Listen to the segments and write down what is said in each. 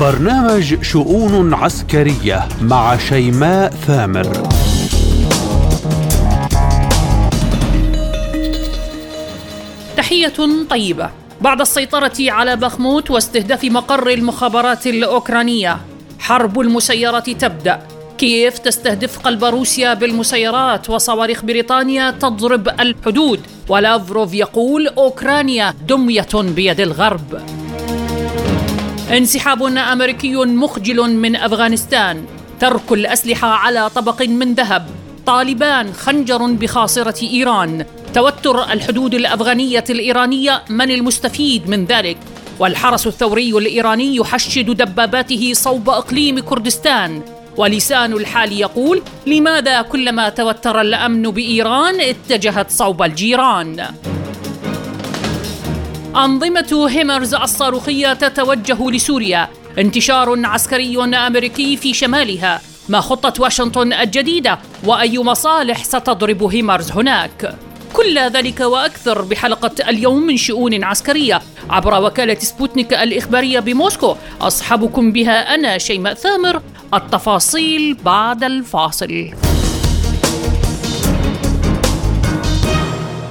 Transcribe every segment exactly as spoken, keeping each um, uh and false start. برنامج شؤون عسكرية مع شيماء ثامر. تحية طيبة. بعد السيطرة على بخموت واستهداف مقر المخابرات الأوكرانية، حرب المسيرات تبدأ. كييف تستهدف قلب روسيا بالمسيرات وصواريخ بريطانيا تضرب الحدود، ولافروف يقول أوكرانيا دمية بيد الغرب. انسحاب أمريكي مخجل من أفغانستان، ترك الأسلحة على طبق من ذهب. طالبان خنجر بخاصرة إيران، توتر الحدود الأفغانية الإيرانية، من المستفيد من ذلك؟ والحرس الثوري الإيراني يحشد دباباته صوب إقليم كردستان. ولسان الحال يقول لماذا كلما توتر الأمن بإيران اتجهت صوب الجيران؟ أنظمة هيمارس الصاروخية تتوجه لسوريا، انتشار عسكري أمريكي في شمالها. ما خطة واشنطن الجديدة، وأي مصالح ستضرب هيمارس هناك؟ كل ذلك وأكثر بحلقة اليوم من شؤون عسكرية عبر وكالة سبوتنيك الإخبارية بموسكو، أصحبكم بها أنا شيماء ثامر. التفاصيل بعد الفاصل.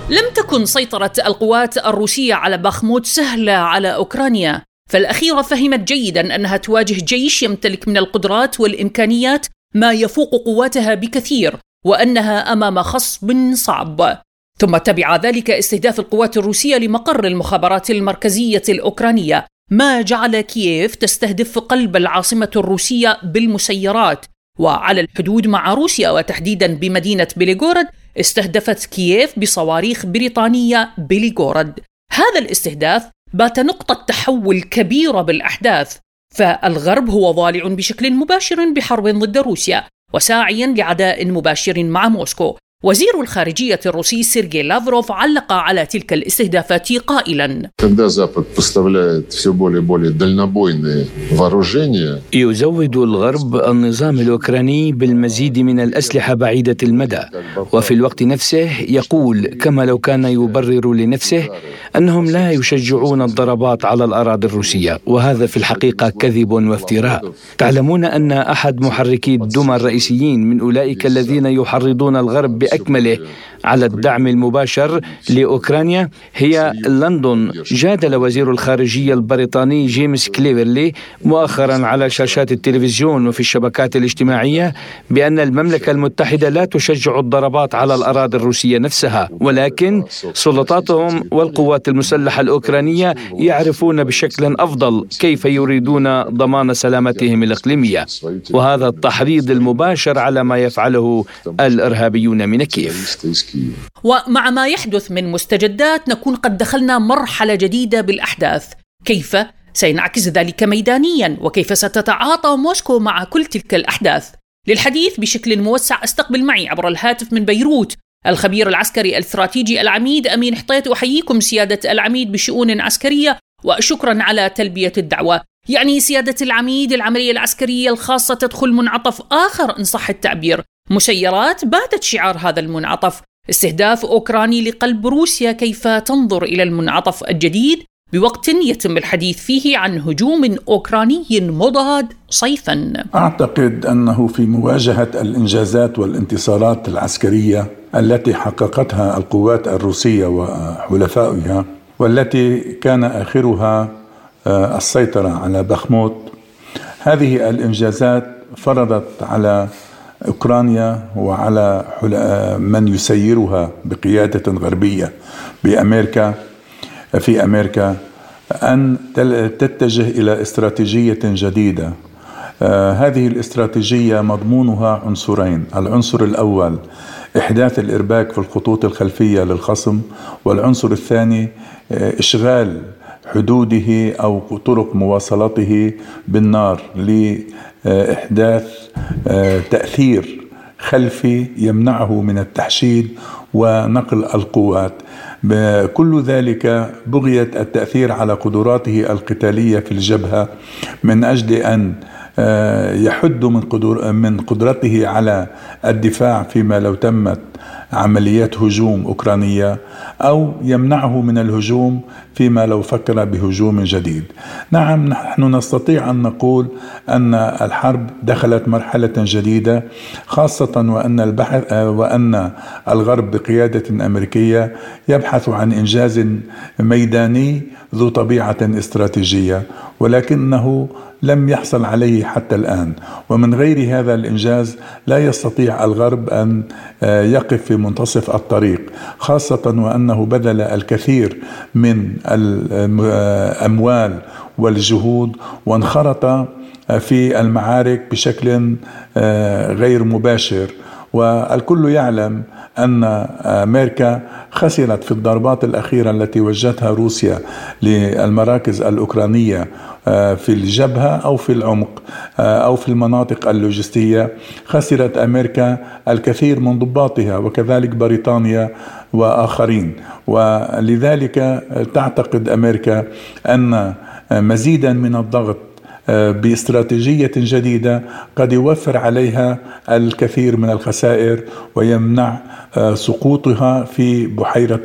لم تكن سيطرة القوات الروسية على بخموت سهلة على أوكرانيا، فالأخيرة فهمت جيدا أنها تواجه جيش يمتلك من القدرات والإمكانيات ما يفوق قواتها بكثير، وأنها أمام خصم صعب. ثم تبع ذلك استهداف القوات الروسية لمقر المخابرات المركزية الأوكرانية، ما جعل كييف تستهدف قلب العاصمة الروسية بالمسيرات. وعلى الحدود مع روسيا وتحديدا بمدينة بيلغورود، استهدفت كييف بصواريخ بريطانية بيلغورود. هذا الاستهداف بات نقطة تحول كبيرة بالأحداث، فالغرب هو ضالع بشكل مباشر بحرب ضد روسيا، وساعيا لعداء مباشر مع موسكو. وزير الخارجية الروسي سيرجي لافروف علق على تلك الاستهدافات قائلا: يزود الغرب النظام الأوكراني بالمزيد من الأسلحة بعيدة المدى، وفي الوقت نفسه يقول كما لو كان يبرر لنفسه أنهم لا يشجعون الضربات على الأراضي الروسية، وهذا في الحقيقة كذب وافتراء. تعلمون أن أحد محركي الدمى الرئيسيين من أولئك الذين يحرضون الغرب بأكمله على الدعم المباشر لأوكرانيا هي لندن. جادل وزير الخارجية البريطاني جيمس كليفرلي مؤخرا على شاشات التلفزيون وفي الشبكات الاجتماعية بأن المملكة المتحدة لا تشجع الضربات على الأراضي الروسية نفسها، ولكن سلطاتهم والقوات المسلحة الأوكرانية يعرفون بشكل أفضل كيف يريدون ضمان سلامتهم الإقليمية، وهذا التحريض المباشر على ما يفعله الإرهابيون من كييف. ومع ما يحدث من مستجدات نكون قد دخلنا مرحلة جديدة بالأحداث. كيف سينعكس ذلك ميدانيا، وكيف ستتعاطى موسكو مع كل تلك الأحداث؟ للحديث بشكل موسع استقبل معي عبر الهاتف من بيروت الخبير العسكري الاستراتيجي العميد أمين حطيت. أحييكم سيادة العميد بشؤون عسكرية وشكرا على تلبية الدعوة. يعني سيادة العميد، العملية العسكرية الخاصة تدخل منعطف آخر إن صح التعبير. مسيرات باتت شعار هذا المنعطف. استهداف أوكراني لقلب روسيا، كيف تنظر إلى المنعطف الجديد بوقت يتم الحديث فيه عن هجوم أوكراني مضاد صيفا؟ أعتقد أنه في مواجهة الإنجازات والانتصارات العسكرية التي حققتها القوات الروسية وحلفائها، والتي كان آخرها السيطرة على بخموت، هذه الإنجازات فرضت على أوكرانيا وعلى من يسيرها بقيادة غربية بأمريكا في أمريكا أن تتجه إلى استراتيجية جديدة. هذه الاستراتيجية مضمونها عنصرين: العنصر الأول إحداث الإرباك في الخطوط الخلفية للخصم، والعنصر الثاني إشغال حدوده أو طرق مواصلته بالنار لإحداث تأثير خلفي يمنعه من التحشيد ونقل القوات. كل ذلك بغية التأثير على قدراته القتالية في الجبهة من أجل أن يحد من قدرته على الدفاع فيما لو تمت عمليات هجوم أوكرانية أو يمنعه من الهجوم فيما لو فكر بهجوم جديد. نعم، نحن نستطيع أن نقول أن الحرب دخلت مرحلة جديدة، خاصة وأن البحث وأن الغرب بقيادة أمريكية يبحث عن إنجاز ميداني ذو طبيعة استراتيجية، ولكنه لم يحصل عليه حتى الآن. ومن غير هذا الإنجاز لا يستطيع الغرب أن يقف في منتصف الطريق، خاصة وأنه بذل الكثير من الأموال والجهود وانخرط في المعارك بشكل غير مباشر. والكل يعلم أن أمريكا خسرت في الضربات الأخيرة التي وجهتها روسيا للمراكز الأوكرانية في الجبهة أو في العمق أو في المناطق اللوجستية. خسرت أمريكا الكثير من ضباطها وكذلك بريطانيا وآخرين، ولذلك تعتقد أمريكا أن مزيدا من الضغط باستراتيجية جديدة قد يوفر عليها الكثير من الخسائر ويمنع سقوطها في بحيرة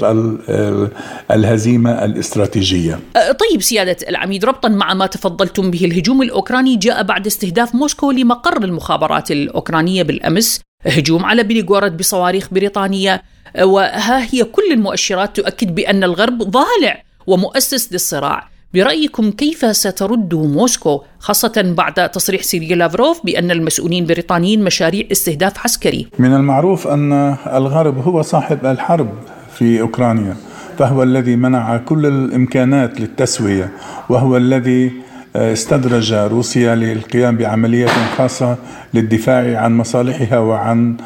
الهزيمة الاستراتيجية. طيب سيادة العميد، ربطا مع ما تفضلتم به، الهجوم الأوكراني جاء بعد استهداف موسكو لمقر المخابرات الأوكرانية بالأمس، هجوم على بيلغورود بصواريخ بريطانية، وها هي كل المؤشرات تؤكد بأن الغرب ضالع ومؤسس للصراع. برأيكم كيف سترد موسكو، خاصة بعد تصريح سيرجي لافروف بأن المسؤولين البريطانيين مشاريع استهداف عسكري؟ من المعروف أن الغرب هو صاحب الحرب في أوكرانيا، فهو الذي منع كل الإمكانات للتسوية، وهو الذي استدرج روسيا للقيام بعملية خاصة للدفاع عن مصالحها وعن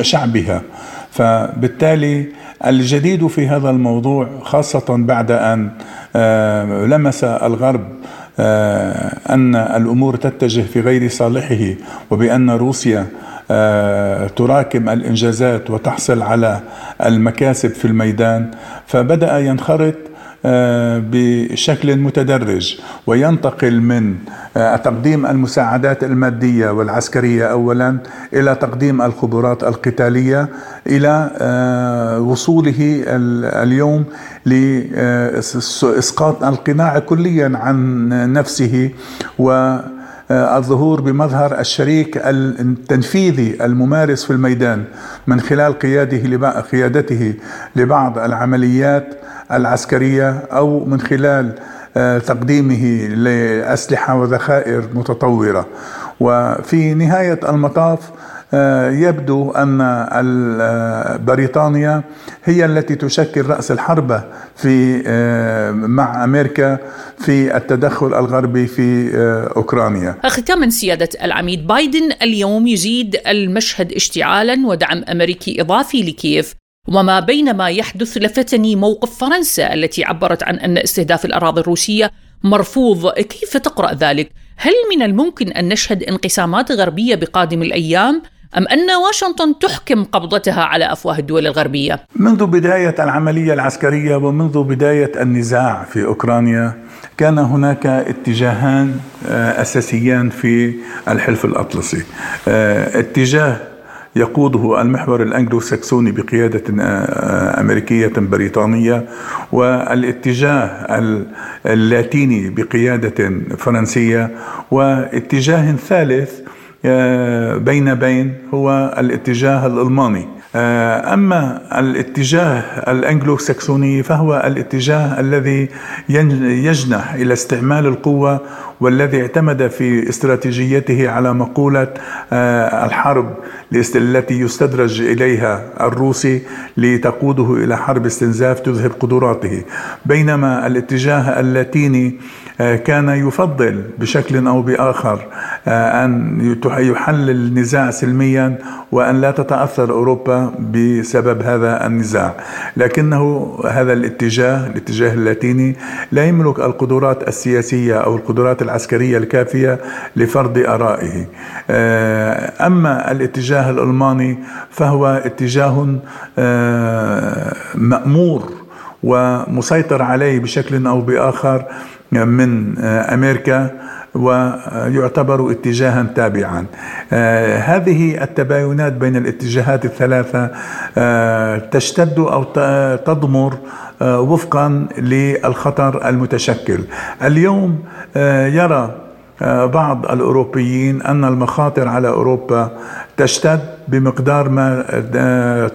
شعبها. فبالتالي الجديد في هذا الموضوع، خاصة بعد أن لمس الغرب أن الأمور تتجه في غير صالحه وبأن روسيا تراكم الإنجازات وتحصل على المكاسب في الميدان، فبدأ ينخرط بشكل متدرج وينتقل من تقديم المساعدات المادية والعسكرية أولا إلى تقديم الخبرات القتالية، إلى وصوله اليوم لإسقاط القناع كليا عن نفسه و الظهور بمظهر الشريك التنفيذي الممارس في الميدان من خلال قيادته لبعض العمليات العسكرية أو من خلال تقديمه لأسلحة وذخائر متطورة. وفي نهاية المطاف يبدو أن بريطانيا هي التي تشكل رأس الحربة في مع أمريكا في التدخل الغربي في أوكرانيا. ختاما سيادة العميد، بايدن اليوم يزيد المشهد اشتعالا ودعم أمريكي إضافي لكييف، وما بين ما يحدث لفتني موقف فرنسا التي عبرت عن أن استهداف الأراضي الروسية مرفوض. كيف تقرأ ذلك؟ هل من الممكن أن نشهد انقسامات غربية بقادم الأيام؟ أم أن واشنطن تحكم قبضتها على أفواه الدول الغربية؟ منذ بداية العملية العسكرية ومنذ بداية النزاع في أوكرانيا كان هناك اتجاهان أساسيان في الحلف الأطلسي. اتجاه يقوده المحور الأنجلو ساكسوني بقيادة أمريكية بريطانية، والاتجاه اللاتيني بقيادة فرنسية، واتجاه ثالث بين بين هو الاتجاه الألماني. أما الاتجاه الأنجلو ساكسوني فهو الاتجاه الذي يجنح إلى استعمال القوة، والذي اعتمد في استراتيجيته على مقولة الحرب التي يستدرج إليها الروسي لتقوده إلى حرب استنزاف تذهب قدراته. بينما الاتجاه اللاتيني كان يفضل بشكل أو بآخر أن يحل النزاع سلميا وأن لا تتأثر أوروبا بسبب هذا النزاع، لكنه هذا الاتجاه الاتجاه اللاتيني لا يملك القدرات السياسية أو القدرات العسكرية الكافية لفرض آرائه. أما الاتجاه الألماني فهو اتجاه مأمور ومسيطر عليه بشكل أو بآخر من أمريكا، ويعتبر اتجاها تابعا. هذه التباينات بين الاتجاهات الثلاثة تشتد أو تضمر وفقا للخطر المتشكل. اليوم يرى بعض الأوروبيين أن المخاطر على أوروبا تشتد بمقدار ما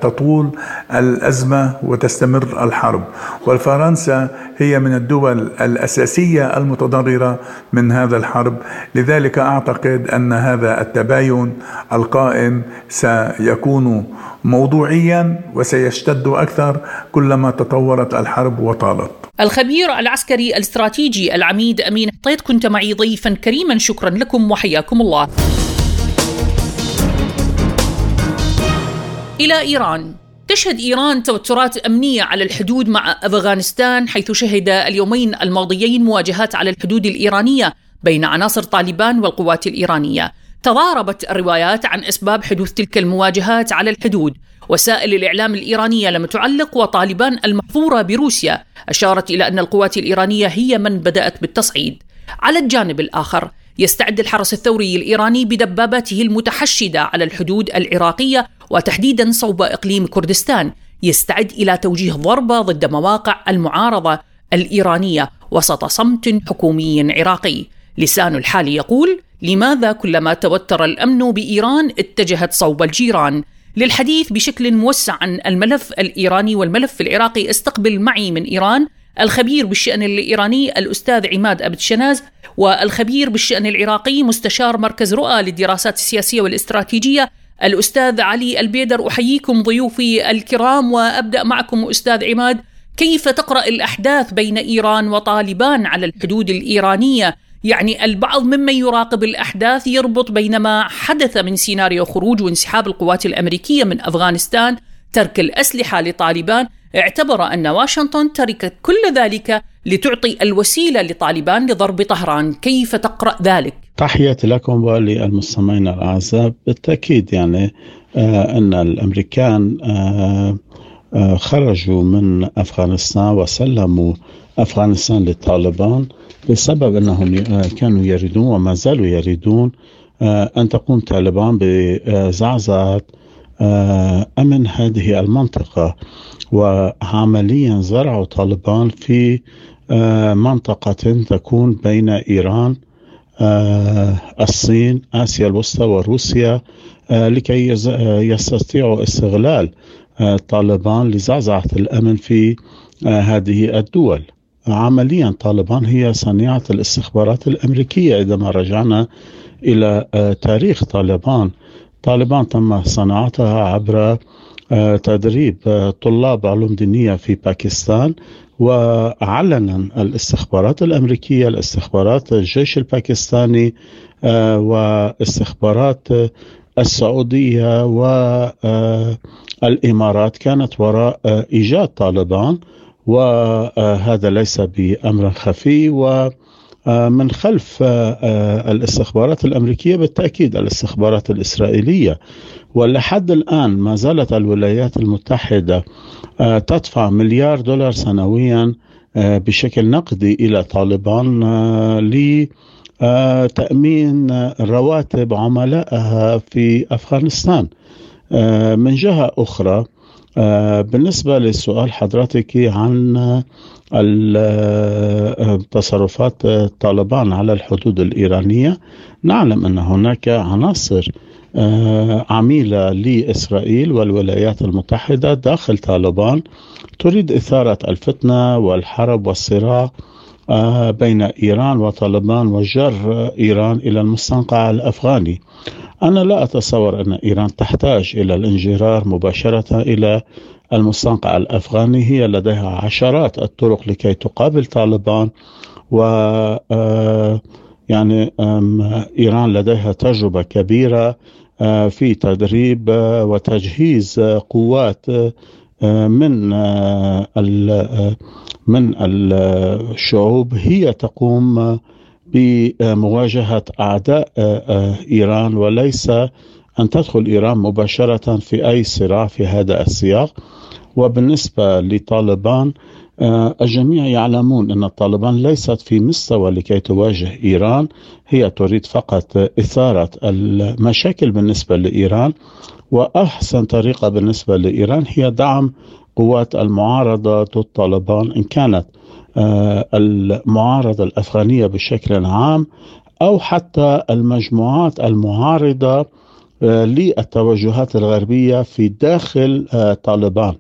تطول الأزمة وتستمر الحرب، والفرنسا هي من الدول الأساسية المتضررة من هذا الحرب. لذلك أعتقد أن هذا التباين القائم سيكون موضوعيا وسيشتد أكثر كلما تطورت الحرب وطالت. الخبير العسكري الاستراتيجي العميد أمين حطيت كنت معي ضيفا كريما، شكرا لكم وحياكم الله. إلى إيران. تشهد إيران توترات أمنية على الحدود مع أفغانستان، حيث شهد اليومين الماضيين مواجهات على الحدود الإيرانية بين عناصر طالبان والقوات الإيرانية. تضاربت الروايات عن أسباب حدوث تلك المواجهات على الحدود. وسائل الإعلام الإيرانية لم تعلق، وطالبان المحظورة بروسيا أشارت إلى أن القوات الإيرانية هي من بدأت بالتصعيد. على الجانب الآخر، يستعد الحرس الثوري الإيراني بدباباته المتحشدة على الحدود العراقية وتحديدا صوب إقليم كردستان، يستعد إلى توجيه ضربة ضد مواقع المعارضة الإيرانية وسط صمت حكومي عراقي. لسان الحال يقول: لماذا كلما توتر الأمن بإيران اتجهت صوب الجيران؟ للحديث بشكل موسع عن الملف الإيراني والملف العراقي استقبل معي من إيران الخبير بالشأن الإيراني الأستاذ عماد عبد الشناس، والخبير بالشأن العراقي مستشار مركز رؤى للدراسات السياسية والاستراتيجية الأستاذ علي البيدر. أحييكم ضيوفي الكرام، وأبدأ معكم أستاذ عماد. كيف تقرأ الأحداث بين إيران وطالبان على الحدود الإيرانية؟ يعني البعض ممن يراقب الأحداث يربط بين ما حدث من سيناريو خروج وانسحاب القوات الأمريكية من أفغانستان، ترك الأسلحة لطالبان، اعتبر أن واشنطن تركت كل ذلك لتعطي الوسيلة لطالبان لضرب طهران. كيف تقرأ ذلك؟ تحياتي لكم وللمستمعين الأعزاء. بالتأكيد يعني آه أن الأمريكان آه آه خرجوا من أفغانستان وسلموا أفغانستان للطالبان بسبب أنهم كانوا يريدون وما زالوا يريدون آه أن تقوم طالبان بزعزعة آه أمن هذه المنطقة، وعمليا زرعوا طالبان في آه منطقة تكون بين إيران آه الصين آسيا الوسطى وروسيا آه لكي يستطيعوا استغلال آه طالبان لزعزعة الأمن في آه هذه الدول. عمليا طالبان هي صنيعة الاستخبارات الأمريكية. إذا ما رجعنا إلى آه تاريخ طالبان، طالبان تم صناعتها عبر تدريب طلاب علوم دينية في باكستان، وعلنا الاستخبارات الأمريكية، الاستخبارات الجيش الباكستاني واستخبارات السعودية والإمارات كانت وراء إيجاد طالبان، وهذا ليس بأمر خفي و من خلف الاستخبارات الأمريكية بالتأكيد الاستخبارات الإسرائيلية. ولحد الآن ما زالت الولايات المتحدة تدفع مليار دولار سنويا بشكل نقدي إلى طالبان لتأمين رواتب عملائها في أفغانستان. من جهة أخرى، بالنسبة لسؤال حضرتك عن تصرفات طالبان على الحدود الإيرانية، نعلم أن هناك عناصر عميلة لإسرائيل والولايات المتحدة داخل طالبان تريد إثارة الفتنة والحرب والصراع بين إيران وطالبان وجر إيران إلى المستنقع الأفغاني. أنا لا أتصور أن إيران تحتاج إلى الانجرار مباشرة إلى المستنقع الأفغاني، هي لديها عشرات الطرق لكي تقابل طالبان، و يعني إيران لديها تجربة كبيرة في تدريب وتجهيز قوات من من الشعوب هي تقوم بمواجهة أعداء إيران، وليس أن تدخل إيران مباشرة في أي صراع في هذا السياق. وبالنسبة لطالبان الجميع يعلمون أن طالبان ليست في مستوى لكي تواجه إيران، هي تريد فقط إثارة المشاكل بالنسبة لإيران، وأحسن طريقة بالنسبة لإيران هي دعم قوات المعارضة ضد طالبان، إن كانت المعارضة الأفغانية بشكل عام أو حتى المجموعات المعارضة للتوجهات الغربية في داخل طالبان،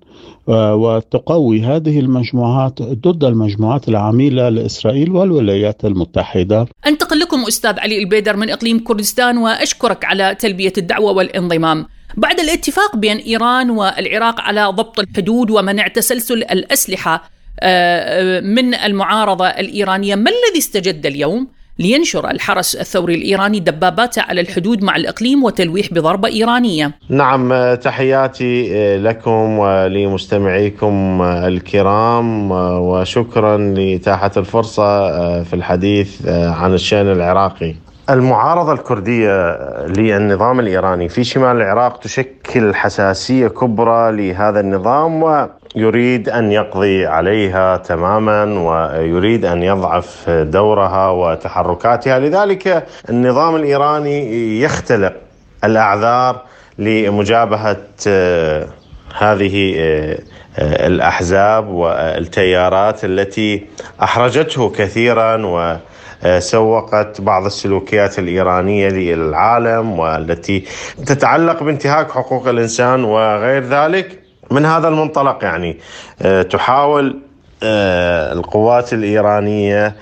وتقوي هذه المجموعات ضد المجموعات العميلة لإسرائيل والولايات المتحدة. أنتقل لكم أستاذ علي البيدر من إقليم كردستان، وأشكرك على تلبية الدعوة والانضمام. بعد الاتفاق بين إيران والعراق على ضبط الحدود ومنع تسلسل الأسلحة من المعارضة الإيرانية، ما الذي استجد اليوم لينشر الحرس الثوري الإيراني دباباته على الحدود مع الإقليم وتلويح بضربة إيرانية؟ نعم، تحياتي لكم ولمستمعيكم الكرام، وشكرا لإتاحة الفرصة في الحديث عن الشأن العراقي. المعارضة الكردية للنظام الإيراني في شمال العراق تشكل حساسية كبرى لهذا النظام، و يريد أن يقضي عليها تماما، ويريد أن يضعف دورها وتحركاتها. لذلك النظام الإيراني يختلق الأعذار لمجابهة هذه الأحزاب والتيارات التي أحرجته كثيرا و سوقت بعض السلوكيات الإيرانية للعالم والتي تتعلق بانتهاك حقوق الإنسان وغير ذلك. من هذا المنطلق يعني تحاول القوات الإيرانية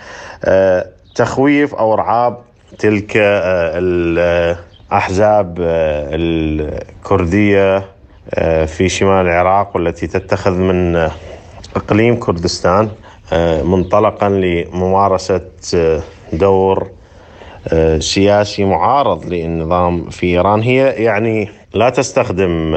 تخويف أو إرعاب تلك الأحزاب الكردية في شمال العراق، والتي تتخذ من إقليم كردستان منطلقا لممارسة دور سياسي معارض للنظام في إيران. هي يعني لا تستخدم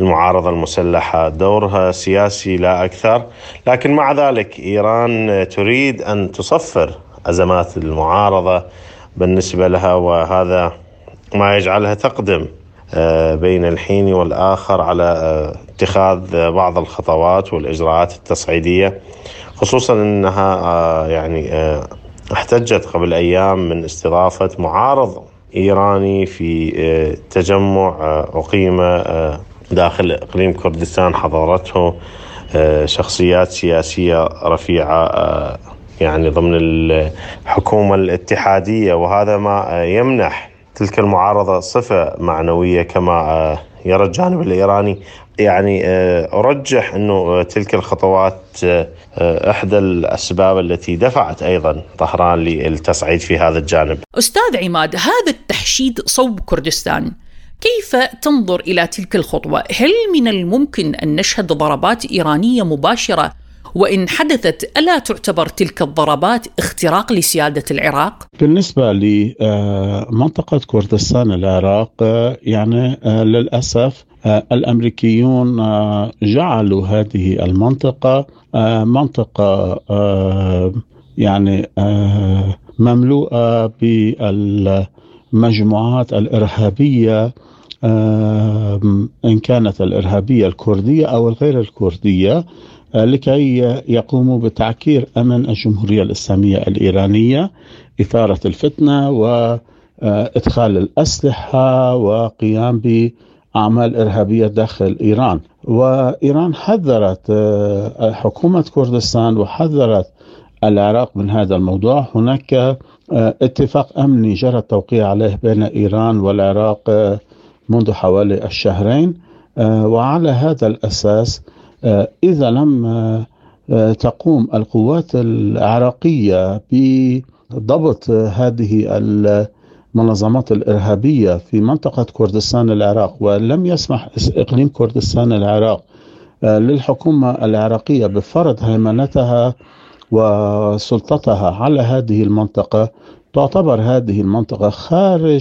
المعارضة المسلحة، دورها سياسي لا أكثر، لكن مع ذلك إيران تريد أن تصفر أزمات المعارضة بالنسبة لها، وهذا ما يجعلها تقدم بين الحين والآخر على اتخاذ بعض الخطوات والإجراءات التصعيدية، خصوصا أنها يعني احتجت قبل أيام من استضافة معارض إيراني في تجمع أقيم داخل إقليم كردستان حضرته شخصيات سياسية رفيعة يعني ضمن الحكومة الاتحادية، وهذا ما يمنح تلك المعارضة صفة معنوية كما يرى الجانب الإيراني. يعني أرجح أنه تلك الخطوات إحدى الأسباب التي دفعت أيضا طهران للتصعيد في هذا الجانب. أستاذ عماد، هذا التحشيد صوب كردستان، كيف تنظر إلى تلك الخطوة؟ هل من الممكن أن نشهد ضربات إيرانية مباشرة؟ وإن حدثت ألا تعتبر تلك الضربات اختراق لسيادة العراق؟ بالنسبة لمنطقة كردستان العراق، يعني للأسف الأمريكيون جعلوا هذه المنطقة منطقة يعني مملوءة بال مجموعات الإرهابية، إن كانت الإرهابية الكردية أو الغير الكردية، لكي يقوموا بتعكير أمن الجمهورية الإسلامية الإيرانية، إثارة الفتنة وإدخال الأسلحة وقيام بأعمال إرهابية داخل إيران. وإيران حذرت حكومة كردستان وحذرت العراق من هذا الموضوع. هناك اتفاق أمني جرى التوقيع عليه بين إيران والعراق منذ حوالي الشهرين، وعلى هذا الأساس إذا لم تقوم القوات العراقية بضبط هذه المنظمات الإرهابية في منطقة كردستان العراق، ولم يسمح إقليم كردستان العراق للحكومة العراقية بفرض هيمنتها وسلطتها على هذه المنطقة، تعتبر هذه المنطقة خارج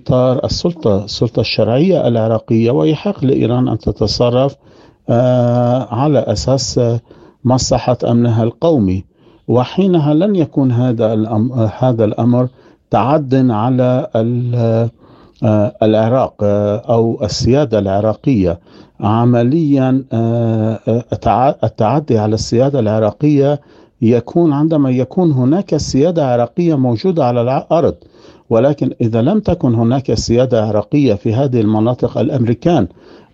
إطار السلطة السلطة الشرعية العراقية، ويحق لإيران أن تتصرف على أساس مصلحة أمنها القومي، وحينها لن يكون هذا الأمر تعد على العراق أو السيادة العراقية عمليا. التعدي على السيادة العراقية يكون عندما يكون هناك سيادة عراقية موجودة على الأرض، ولكن إذا لم تكن هناك سيادة عراقية في هذه المناطق الأمريكان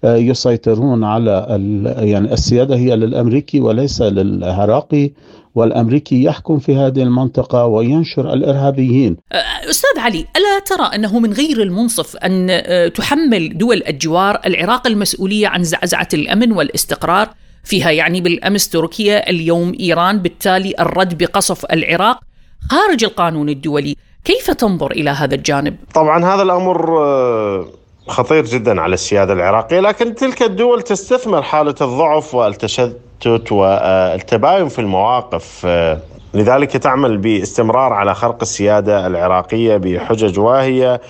يسيطرون على يعني السيادة هي للأمريكي وليس للعراقي، والأمريكي يحكم في هذه المنطقة وينشر الإرهابيين. أستاذ علي، ألا ترى أنه من غير المنصف أن تحمل دول الجوار العراق المسؤولية عن زعزعة الأمن والاستقرار فيها؟ يعني بالأمس تركيا، اليوم إيران، بالتالي الرد بقصف العراق خارج القانون الدولي. كيف تنظر إلى هذا الجانب؟ طبعا هذا الأمر خطير جدا على السيادة العراقية، لكن تلك الدول تستثمر حالة الضعف والتشتت والتباين في المواقف، لذلك تعمل باستمرار على خرق السيادة العراقية بحجج واهية،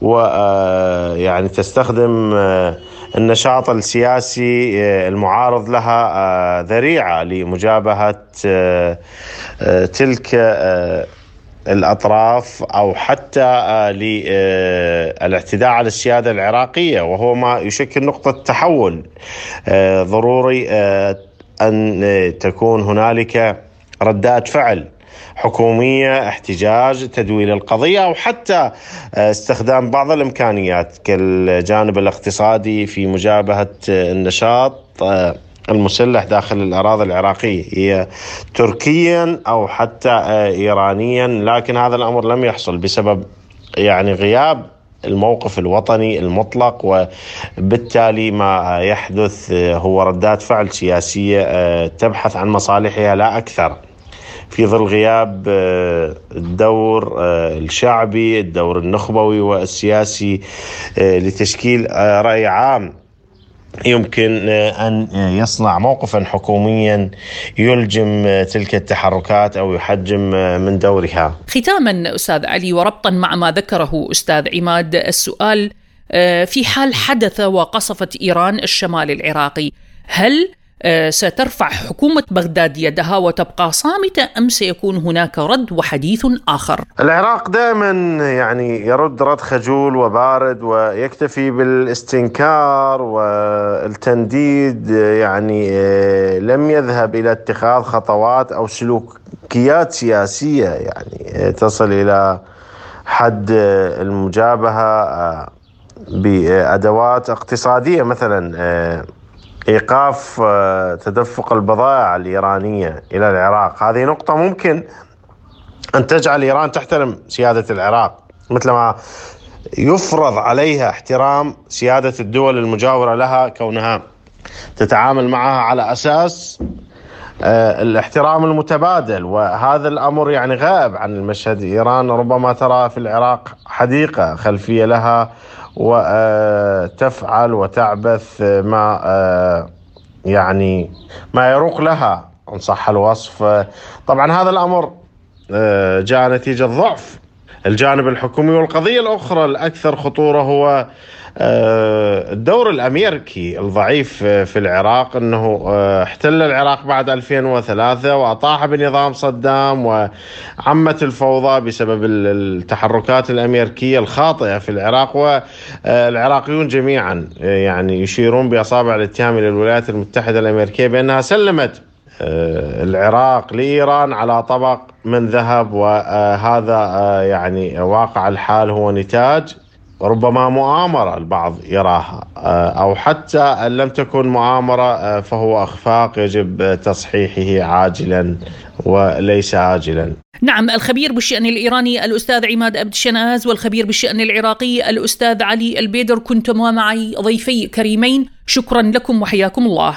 ويعني تستخدم النشاط السياسي المعارض لها ذريعة لمجابهة تلك الأطراف أو حتى للاعتداء على السيادة العراقية، وهو ما يشكل نقطة تحول ضروري أن تكون هنالك ردات فعل حكومية، احتجاج، تدويل القضية، أو حتى استخدام بعض الإمكانيات كالجانب الاقتصادي في مجابهة النشاط المسلح داخل الأراضي العراقية، هي تركيا أو حتى إيرانيا. لكن هذا الأمر لم يحصل بسبب يعني غياب الموقف الوطني المطلق، وبالتالي ما يحدث هو ردات فعل سياسية تبحث عن مصالحها لا أكثر، في ظل غياب الدور الشعبي، الدور النخبوي والسياسي لتشكيل رأي عام يمكن أن يصنع موقفا حكوميا يلجم تلك التحركات أو يحجم من دورها. ختاما أستاذ علي، وربطا مع ما ذكره أستاذ عماد، السؤال في حال حدث وقصفت إيران الشمال العراقي، هل سترفع حكومة بغداد يدها وتبقى صامتة أم سيكون هناك رد وحديث آخر؟ العراق دائما يعني يرد رد خجول وبارد ويكتفي بالاستنكار والتنديد، يعني لم يذهب إلى اتخاذ خطوات أو سلوكيات سياسية يعني تصل إلى حد المجابهة بأدوات اقتصادية، مثلا إيقاف تدفق البضائع الإيرانية إلى العراق. هذه نقطة ممكن أن تجعل إيران تحترم سيادة العراق مثلما يفرض عليها احترام سيادة الدول المجاورة لها، كونها تتعامل معها على أساس الاحترام المتبادل، وهذا الأمر يعني غائب عن المشهد. إيران ربما ترى في العراق حديقة خلفية لها وتفعل وتعبث ما يعني ما يروق لها إن صح الوصف. طبعا هذا الأمر جاء نتيجة ضعف الجانب الحكومي. والقضية الأخرى الأكثر خطورة هو الدور الأمريكي الضعيف في العراق، أنه احتل العراق بعد ألفين وثلاثة وأطاح بنظام صدام، وعمت الفوضى بسبب التحركات الأمريكية الخاطئة في العراق، والعراقيون جميعا يعني يشيرون بأصابع الاتهام للولايات المتحدة الأمريكية بأنها سلمت العراق لإيران على طبق من ذهب، وهذا يعني واقع الحال هو نتاج ربما مؤامرة البعض يراها، أو حتى أن لم تكن مؤامرة فهو أخفاق يجب تصحيحه عاجلا وليس عاجلا. نعم، الخبير بالشأن الإيراني الأستاذ عماد عبد الشناس والخبير بالشأن العراقي الأستاذ علي البيدر، كنتما معي ضيفي كريمين، شكرا لكم وحياكم الله.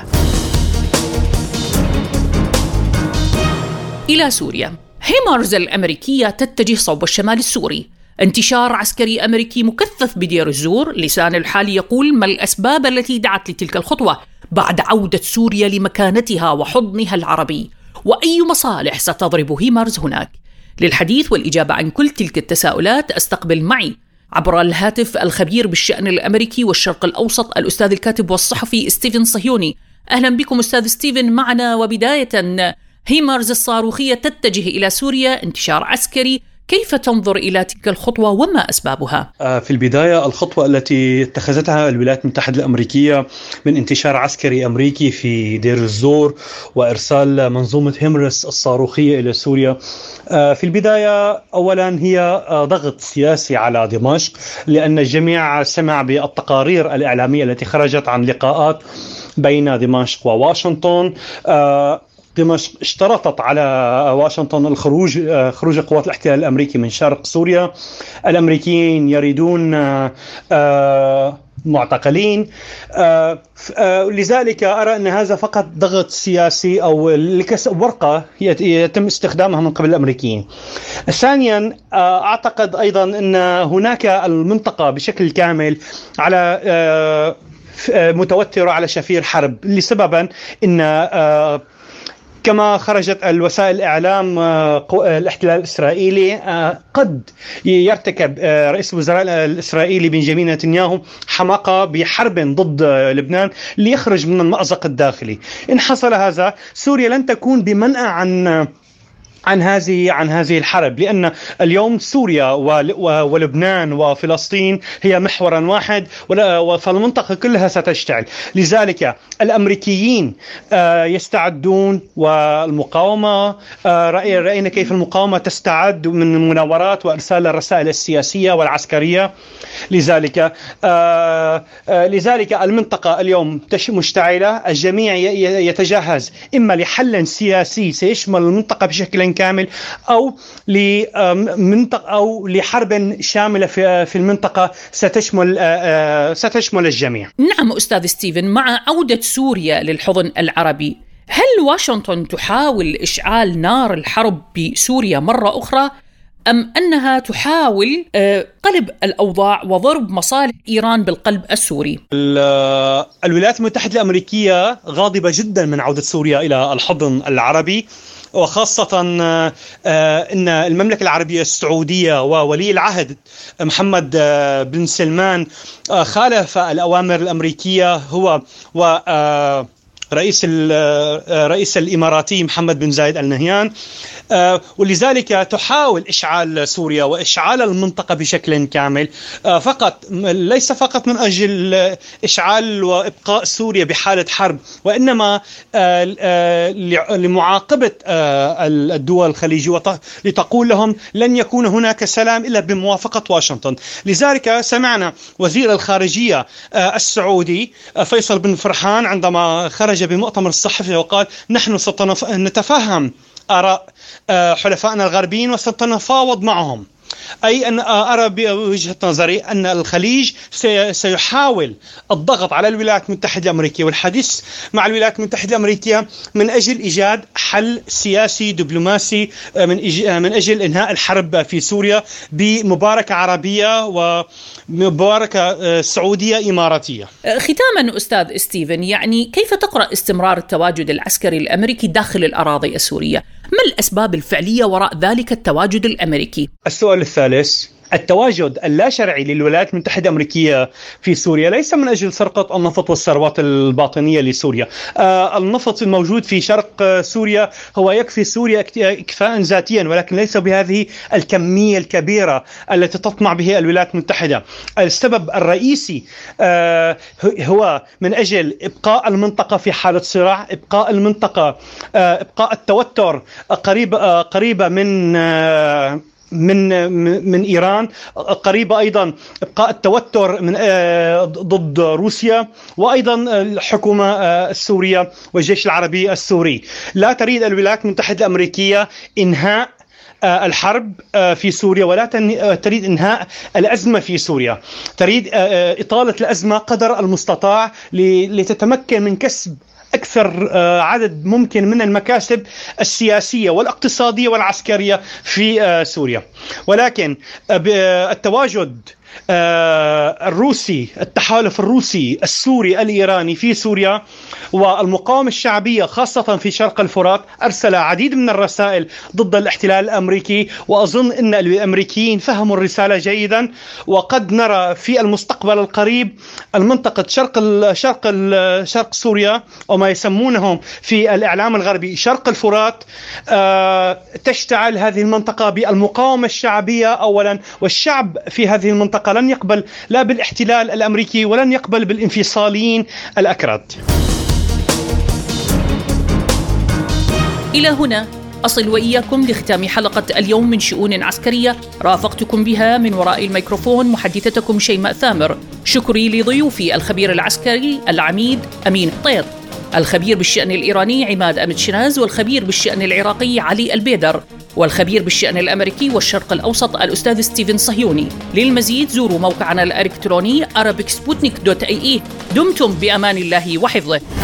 إلى سوريا، هيمارس الأمريكية تتجه صوب الشمال السوري، انتشار عسكري أمريكي مكثف بدير الزور. لسان الحال يقول: ما الأسباب التي دعت لتلك الخطوة بعد عودة سوريا لمكانتها وحضنها العربي؟ وأي مصالح ستضرب هيمارس هناك؟ للحديث والإجابة عن كل تلك التساؤلات أستقبل معي عبر الهاتف الخبير بالشأن الأمريكي والشرق الأوسط الأستاذ الكاتب والصحفي ستيفن صهيوني. أهلا بكم أستاذ ستيفن معنا. وبداية، هيمارس الصاروخية تتجه إلى سوريا، انتشار عسكري، كيف تنظر إلى تلك الخطوة وما أسبابها؟ في البداية الخطوة التي اتخذتها الولايات المتحدة الأمريكية من انتشار عسكري أمريكي في دير الزور وإرسال منظومة هيمارس الصاروخية إلى سوريا، في البداية أولا هي ضغط سياسي على دمشق، لأن الجميع سمع بالتقارير الإعلامية التي خرجت عن لقاءات بين دمشق وواشنطن. دمشق اشترطت على واشنطن الخروج خروج قوات الاحتلال الأمريكي من شرق سوريا. الأمريكيين يريدون معتقلين، لذلك أرى أن هذا فقط ضغط سياسي أو لكسر ورقة يتم استخدامها من قبل الأمريكيين. ثانيا أعتقد أيضا أن هناك المنطقة بشكل كامل على متوترة على شفير حرب، لسببا أن كما خرجت الوسائل الإعلام الاحتلال الإسرائيلي قد يرتكب رئيس الوزراء الإسرائيلي بنجمن نتنياهو حماقة بحرب ضد لبنان ليخرج من المأزق الداخلي. إن حصل هذا سوريا لن تكون بمنأى عن عن هذه عن هذه الحرب، لأن اليوم سوريا ولبنان وفلسطين هي محورا واحد، فالمنطقة كلها ستشتعل. لذلك الأمريكيين يستعدون، والمقاومة رأينا كيف المقاومة تستعد من المناورات وإرسال الرسائل السياسية والعسكرية. لذلك لذلك المنطقة اليوم مشتعلة، الجميع يتجهز إما لحل سياسي سيشمل المنطقة بشكل كامل أو لمنطقة أو لحرب شاملة في في المنطقة ستشمل ستشمل الجميع. نعم أستاذ ستيفن، مع عودة سوريا للحضن العربي، هل واشنطن تحاول إشعال نار الحرب بسوريا مرة أخرى أم أنها تحاول قلب الأوضاع وضرب مصالح إيران بالقلب السوري؟ الولايات المتحدة الأمريكية غاضبة جدا من عودة سوريا إلى الحضن العربي، وخاصة أن المملكة العربية السعودية وولي العهد محمد بن سلمان خالف الأوامر الأمريكية، هو و رئيس الرئيس الإماراتي محمد بن زايد ال نهيان، ولذلك تحاول إشعال سوريا وإشعال المنطقة بشكل كامل، فقط ليس فقط من أجل إشعال وإبقاء سوريا بحالة حرب، وإنما لمعاقبة الدول الخليجية لتقول لهم لن يكون هناك سلام إلا بموافقة واشنطن. لذلك سمعنا وزير الخارجية السعودي فيصل بن فرحان عندما خرج بمؤتمر الصحفي وقال نحن سنتفهم آراء حلفائنا الغربيين وسنتفاوض معهم. أي أن أرى بوجهة نظري أن الخليج سيحاول الضغط على الولايات المتحدة الأمريكية والحديث مع الولايات المتحدة الأمريكية من أجل إيجاد حل سياسي دبلوماسي من أجل إنهاء الحرب في سوريا بمباركة عربية ومباركة سعودية إماراتية. ختاما أستاذ ستيفن، يعني كيف تقرأ استمرار التواجد العسكري الأمريكي داخل الأراضي السورية؟ ما الأسباب الفعلية وراء ذلك التواجد الأمريكي؟ السؤال الثالث، التواجد اللاشرعي للولايات المتحدة الأمريكية في سوريا ليس من أجل سرقة النفط والثروات الباطنية لسوريا. آه النفط الموجود في شرق سوريا هو يكفي سوريا إكفاء ذاتيا، ولكن ليس بهذه الكمية الكبيرة التي تطمع به الولايات المتحدة. السبب الرئيسي آه هو من أجل إبقاء المنطقة في حالة صراع، إبقاء المنطقة آه إبقاء التوتر قريب آه قريبة من آه من من إيران، قريبة أيضا إبقاء التوتر من ضد روسيا، وأيضا الحكومة السورية والجيش العربي السوري. لا تريد الولايات المتحدة الأمريكية إنهاء الحرب في سوريا، ولا تريد إنهاء الأزمة في سوريا، تريد إطالة الأزمة قدر المستطاع لتتمكن من كسب أكثر عدد ممكن من المكاسب السياسية والاقتصادية والعسكرية في سوريا. ولكن التواجد الروسي، التحالف الروسي السوري الإيراني في سوريا والمقاومة الشعبية خاصة في شرق الفرات أرسل عديد من الرسائل ضد الاحتلال الأمريكي، وأظن أن الأمريكيين فهموا الرسالة جيدا، وقد نرى في المستقبل القريب المنطقة شرق شرق شرق سوريا وما يسمونهم في الإعلام الغربي شرق الفرات تشتعل هذه المنطقة بالمقاومة الشعبية أولا، والشعب في هذه المنطقة لن يقبل لا بالاحتلال الأمريكي ولن يقبل بالانفصاليين الأكراد. إلى هنا أصل وإياكم لختام حلقة اليوم من شؤون عسكرية، رافقتكم بها من وراء الميكروفون محدثتكم شيماء ثامر. شكري لضيوفي الخبير العسكري العميد أمين حطيت، الخبير بالشأن الإيراني عماد عبد الشناس، والخبير بالشأن العراقي علي البيدر، والخبير بالشأن الأمريكي والشرق الأوسط الأستاذ ستيفن صهيوني. للمزيد زوروا موقعنا الإلكتروني arabicspoutnik.ae. دمتم بأمان الله وحفظه.